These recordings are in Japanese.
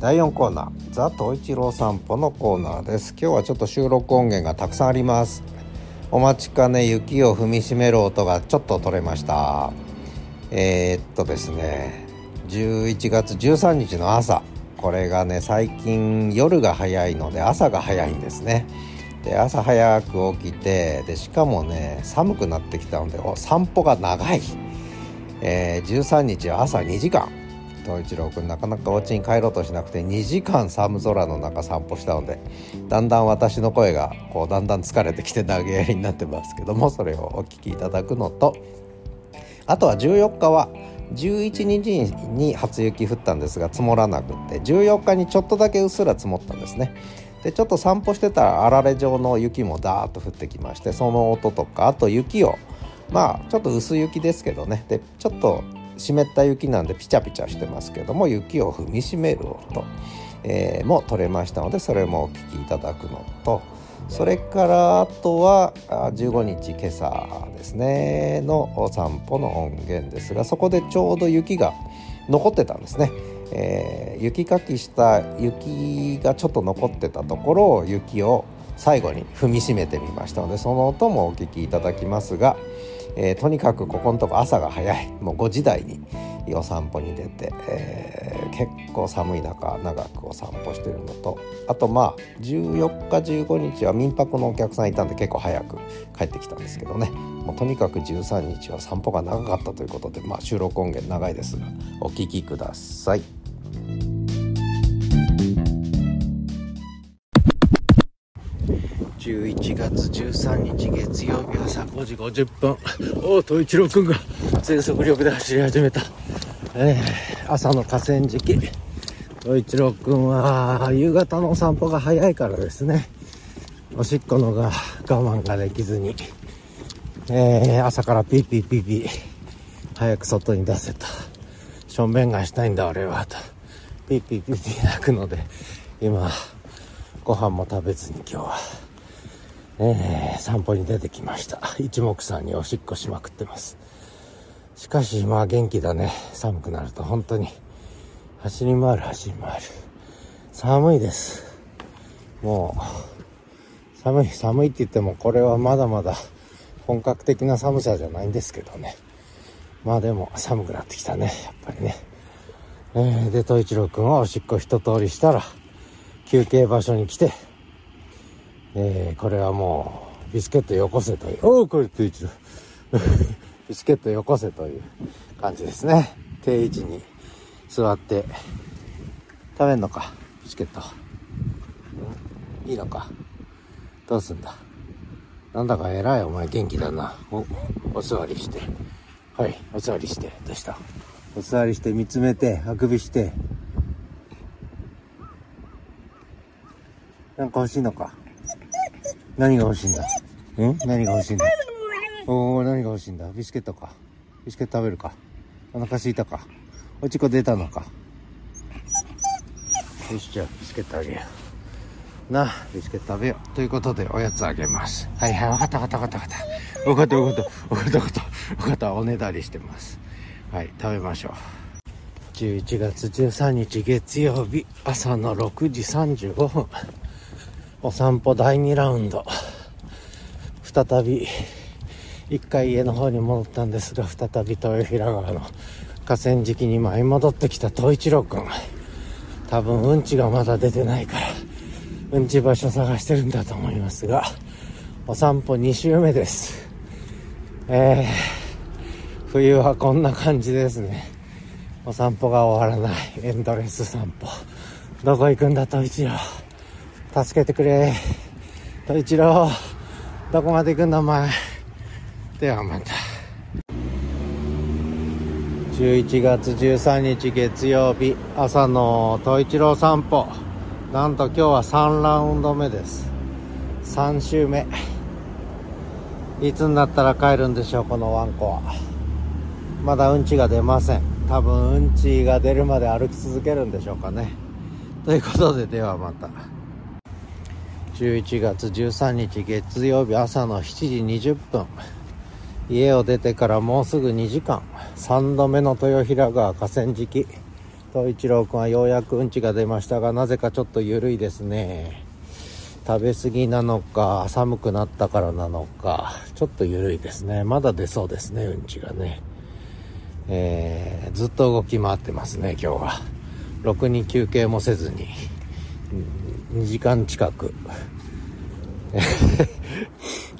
第4コーナーザ・トイチロー散歩のコーナーです。今日はちょっと収録音源がたくさんあります。お待ちかね、雪を踏みしめる音がちょっと取れました。ですね、11月13日の朝、これがね、最近夜が早いので朝が早いんですね。で、朝早く起きて、でしかもね、寒くなってきたのでお散歩が長い。13日は朝2時間、東一郎くんなかなかお家に帰ろうとしなくて2時間寒空の中散歩したので、だんだん私の声がこうだんだん疲れてきて投げやりになってますけども、それをお聞きいただくのと、あとは14日は11日に初雪降ったんですが積もらなくって、14日にちょっとだけうっすら積もったんですね。でちょっと散歩してたらあられ状の雪もダーッと降ってきまして、その音とか、あと雪をまあちょっと薄雪ですけどね、でちょっと湿った雪なんでピチャピチャしてますけども、雪を踏みしめる音、も取れましたので、それもお聞きいただくのと、それからあとは15日今朝ですねのお散歩の音源ですが、そこでちょうど雪が残ってたんですね。雪かきした雪がちょっと残ってたところを雪を最後に踏みしめてみましたので、その音もお聞きいただきますが、とにかくここのとこ朝が早い。もう5時台にお散歩に出て、結構寒い中長くお散歩してるのと、あとまあ14日15日は民泊のお客さんいたんで結構早く帰ってきたんですけどね、もうとにかく13日は散歩が長かったということで、まあ、収録音源長いですがお聞きください。11月13日月曜日朝5時50分、東一郎くんが全速力で走り始めた。朝の河川敷、東一郎くんは夕方の散歩が早いからですね、おしっこのが我慢ができずに、朝からピーピーピーピー早く外に出せと、しょんべんがしたいんだ俺はとピーピーピーピー泣くので、今ご飯も食べずに今日は散歩に出てきました。一目散におしっこしまくってます。しかしまあ元気だね。寒くなると本当に走り回る。寒いです。もう寒いって言ってもこれはまだまだ本格的な寒さじゃないんですけどね。まあでも寒くなってきたね、やっぱりね。で東一郎くんはおしっこ一通りしたら休憩場所に来て、これはもうビスケットよこせという、これ定位置だビスケットよこせという感じですね。定位置に座って食べんのか、ビスケットいいのか、どうすんだ、なんだか偉いお前元気だな。お座りして、はい、お座りして、どうした、お座りして見つめてあくびして、なんか欲しいのか、何が欲しいんだ、何が欲しいんだ、何が欲しいんだ、ビスケットか、ビスケット食べるか、お腹すいたか、おちこ出たのか、よし、じゃあビスケットあげような、ビスケット食べようということでおやつあげます。はいはい、わかった、おねだりしてます。はい、食べましょう。11月13日月曜日朝の6時35分、お散歩第2ラウンド、再び1回家の方に戻ったんですが、再び豊平川の河川敷に舞い戻ってきた東一郎くん、多分うんちがまだ出てないからうんち場所探してるんだと思いますが、お散歩2周目です。冬はこんな感じですね。お散歩が終わらない、エンドレス散歩。どこ行くんだ東一郎、助けてくれ東一郎、どこまで行くんだお前。ではまた。11月13日月曜日朝の東一郎散歩、なんと今日は3ラウンド目です。3周目、いつになったら帰るんでしょう。このワンコはまだうんちが出ません。多分うんちが出るまで歩き続けるんでしょうかね。ということで、ではまた。11月13日月曜日朝の7時20分。家を出てからもうすぐ2時間。3度目の豊平川河川敷。東一郎くんはようやくうんちが出ましたが、なぜかちょっと緩いですね。食べ過ぎなのか、寒くなったからなのか、ちょっと緩いですね。まだ出そうですね、うんちがね。ずっと動き回ってますね、今日は。ろくに休憩もせずに、2時間近く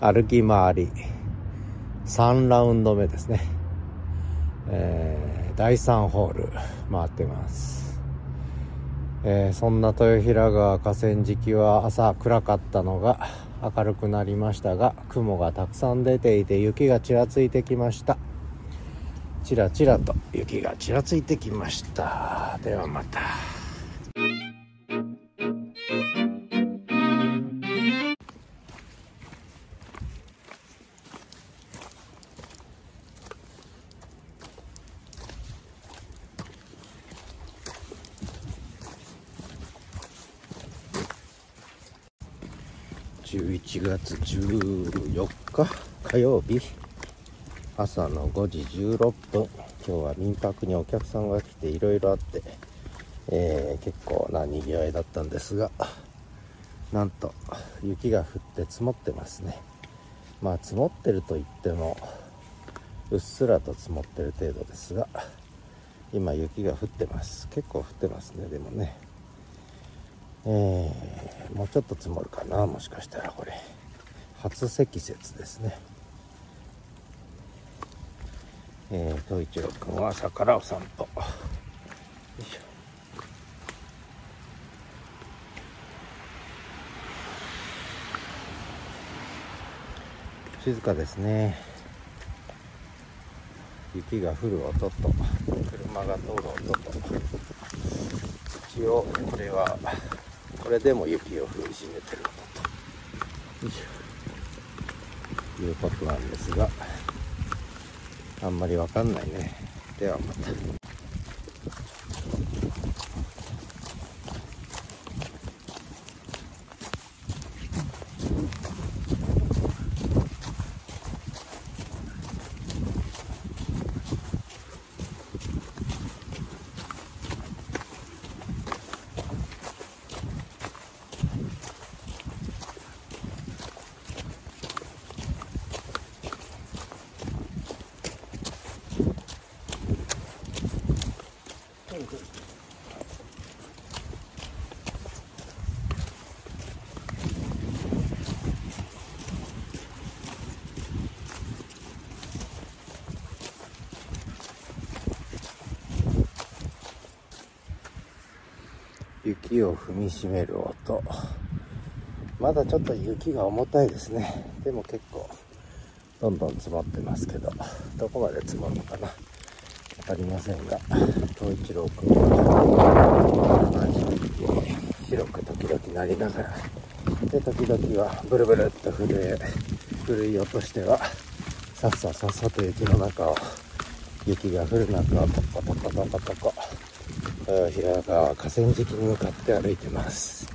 歩き回り、3ラウンド目ですね。第3ホール回ってます。そんな豊平川河川敷は朝暗かったのが明るくなりましたが、雲がたくさん出ていて雪がちらついてきました。ちらちらと雪がちらついてきました。ではまた。11月14日火曜日朝の5時16分。今日は民泊にお客さんが来ていろいろあって、結構なにぎわいだったんですが、なんと雪が降って積もってますね。まあ積もってると言ってもうっすらと積もってる程度ですが、今雪が降ってます。結構降ってますね。でもね、もうちょっと積もるかな。もしかしたらこれ初積雪ですね。東一郎くんは朝からお散歩。よいしょ。静かですね。雪が降る音と車が通る音と、一応これはこれでも雪を踏みしめてることということなんですが、あんまりわかんないね。ではまた。雪を踏みしめる音。まだちょっと雪が重たいですね。でも結構どんどん積もってますけど、どこまで積もるのかな分かりませんが、東一郎くんは白く時々なりながらで、時々はブルブルっと震い音としては、さっささっさと雪の中を、雪が降る中をトコトコトコトコ平川河川敷に向かって歩いてます。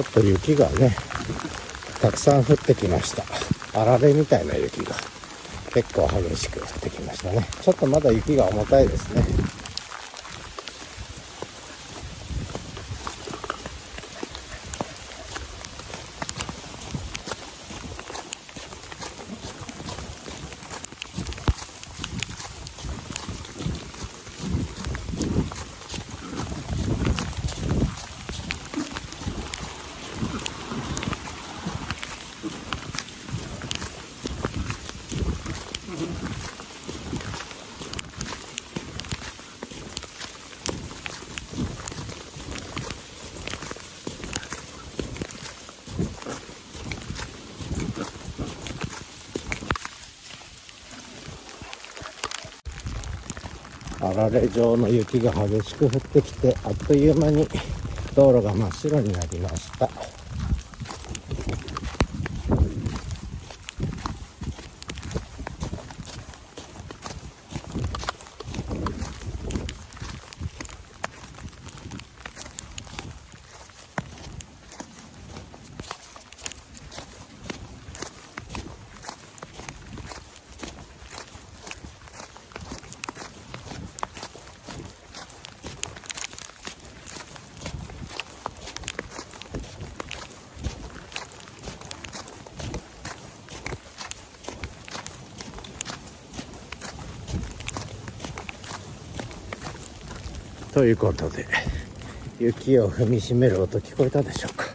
ょっと雪がねたくさん降ってきました。あられみたいな雪が結構激しく降ってきましたね。ちょっとまだ雪が重たいですね。あられ状の雪が激しく降ってきて、あっという間に道路が真っ白になりました。ということで、雪を踏みしめる音聞こえたでしょうか。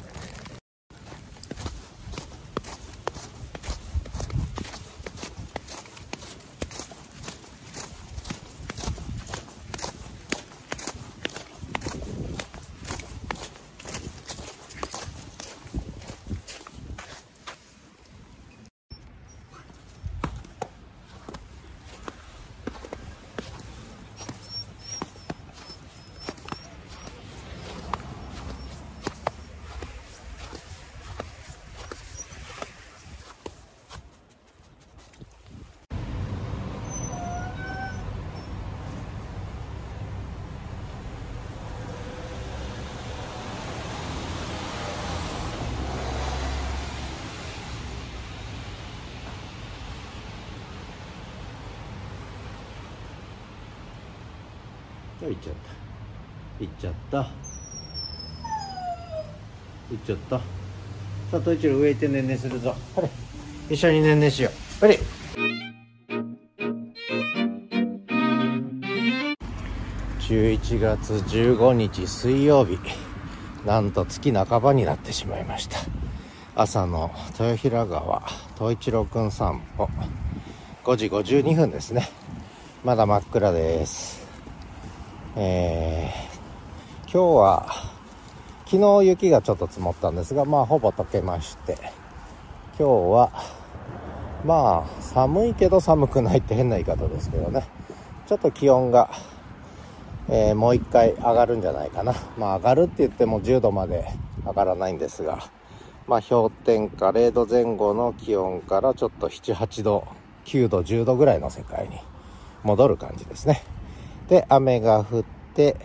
行っちゃった。さあ、トイチロ上行ってねんねするぞ。ほれ、一緒にねんねしよう。ほれ。11月15日水曜日、なんと月半ばになってしまいました。朝の豊平川トイチロくん散歩、5時52分ですね。まだ真っ暗です。今日は昨日雪がちょっと積もったんですが、まあほぼ溶けまして、今日はまあ寒いけど寒くないって変な言い方ですけどね、ちょっと気温が、もう一回上がるんじゃないかな。まあ上がるって言っても10度まで上がらないんですが、まあ氷点下0度前後の気温からちょっと7、8度、9度、10度ぐらいの世界に戻る感じですね。で、雨が降って、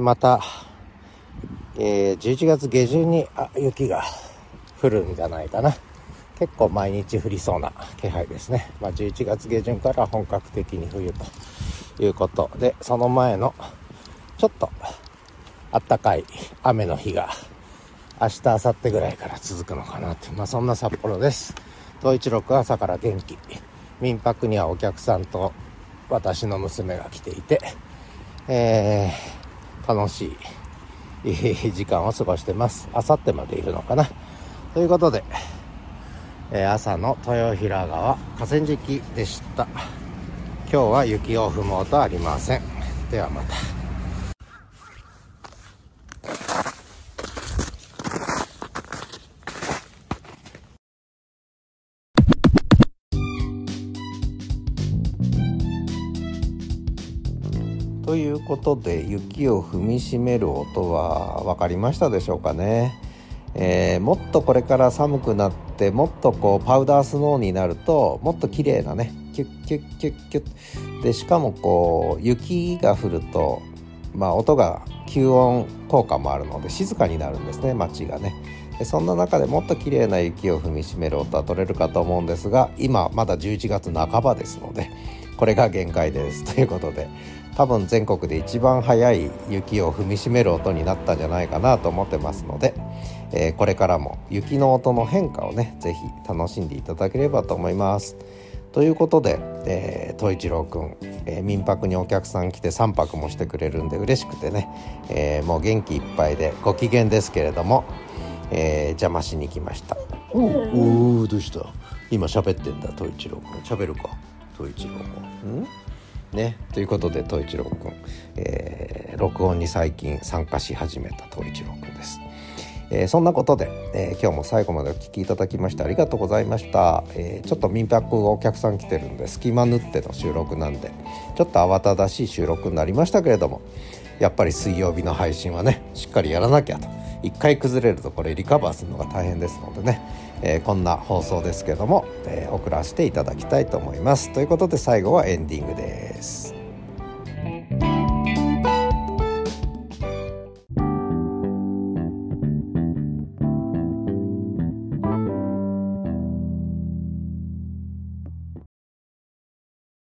また、11月下旬に雪が降るんじゃないかな。結構毎日降りそうな気配ですね。まあ、11月下旬から本格的に冬ということで、その前のちょっと暖かい雨の日が明日、明後日ぐらいから続くのかなって、まあ、そんな札幌です。東一六朝から元気。民泊にはお客さんと私の娘が来ていて、楽しい時間を過ごしてます。あさってまでいるのかなということで、朝の豊平川河川敷でした。今日は雪を踏む音ありません。ではまた。ということで、雪を踏みしめる音は分かりましたでしょうかね。もっとこれから寒くなって、もっとこうパウダースノーになると、もっと綺麗なね、キュッキュッキュッキュッで、しかもこう雪が降るとまあ、音が吸音効果もあるので静かになるんですね、街がね。そんな中でもっと綺麗な雪を踏みしめる音は取れるかと思うんですが、今まだ11月半ばですのでこれが限界ですということで、多分全国で一番早い雪を踏みしめる音になったんじゃないかなと思ってますので、これからも雪の音の変化をねぜひ楽しんでいただければと思いますということで、戸一郎くん、民泊にお客さん来て3泊もしてくれるんで嬉しくてね、もう元気いっぱいでご機嫌ですけれども、邪魔しに来ました。おお、どうした今喋ってんだ戸一郎くん。喋るか戸一郎くん、ね、ということで戸一郎くん、録音に最近参加し始めた戸一郎くんです。そんなことで、今日も最後までお聞きいただきましてありがとうございました。ちょっと民泊がお客さん来てるんで隙間縫っての収録なんでちょっと慌ただしい収録になりましたけれども、やっぱり水曜日の配信はねしっかりやらなきゃと、一回崩れるとこれリカバーするのが大変ですのでね、こんな放送ですけども、送らせていただきたいと思います。ということで最後はエンディングです。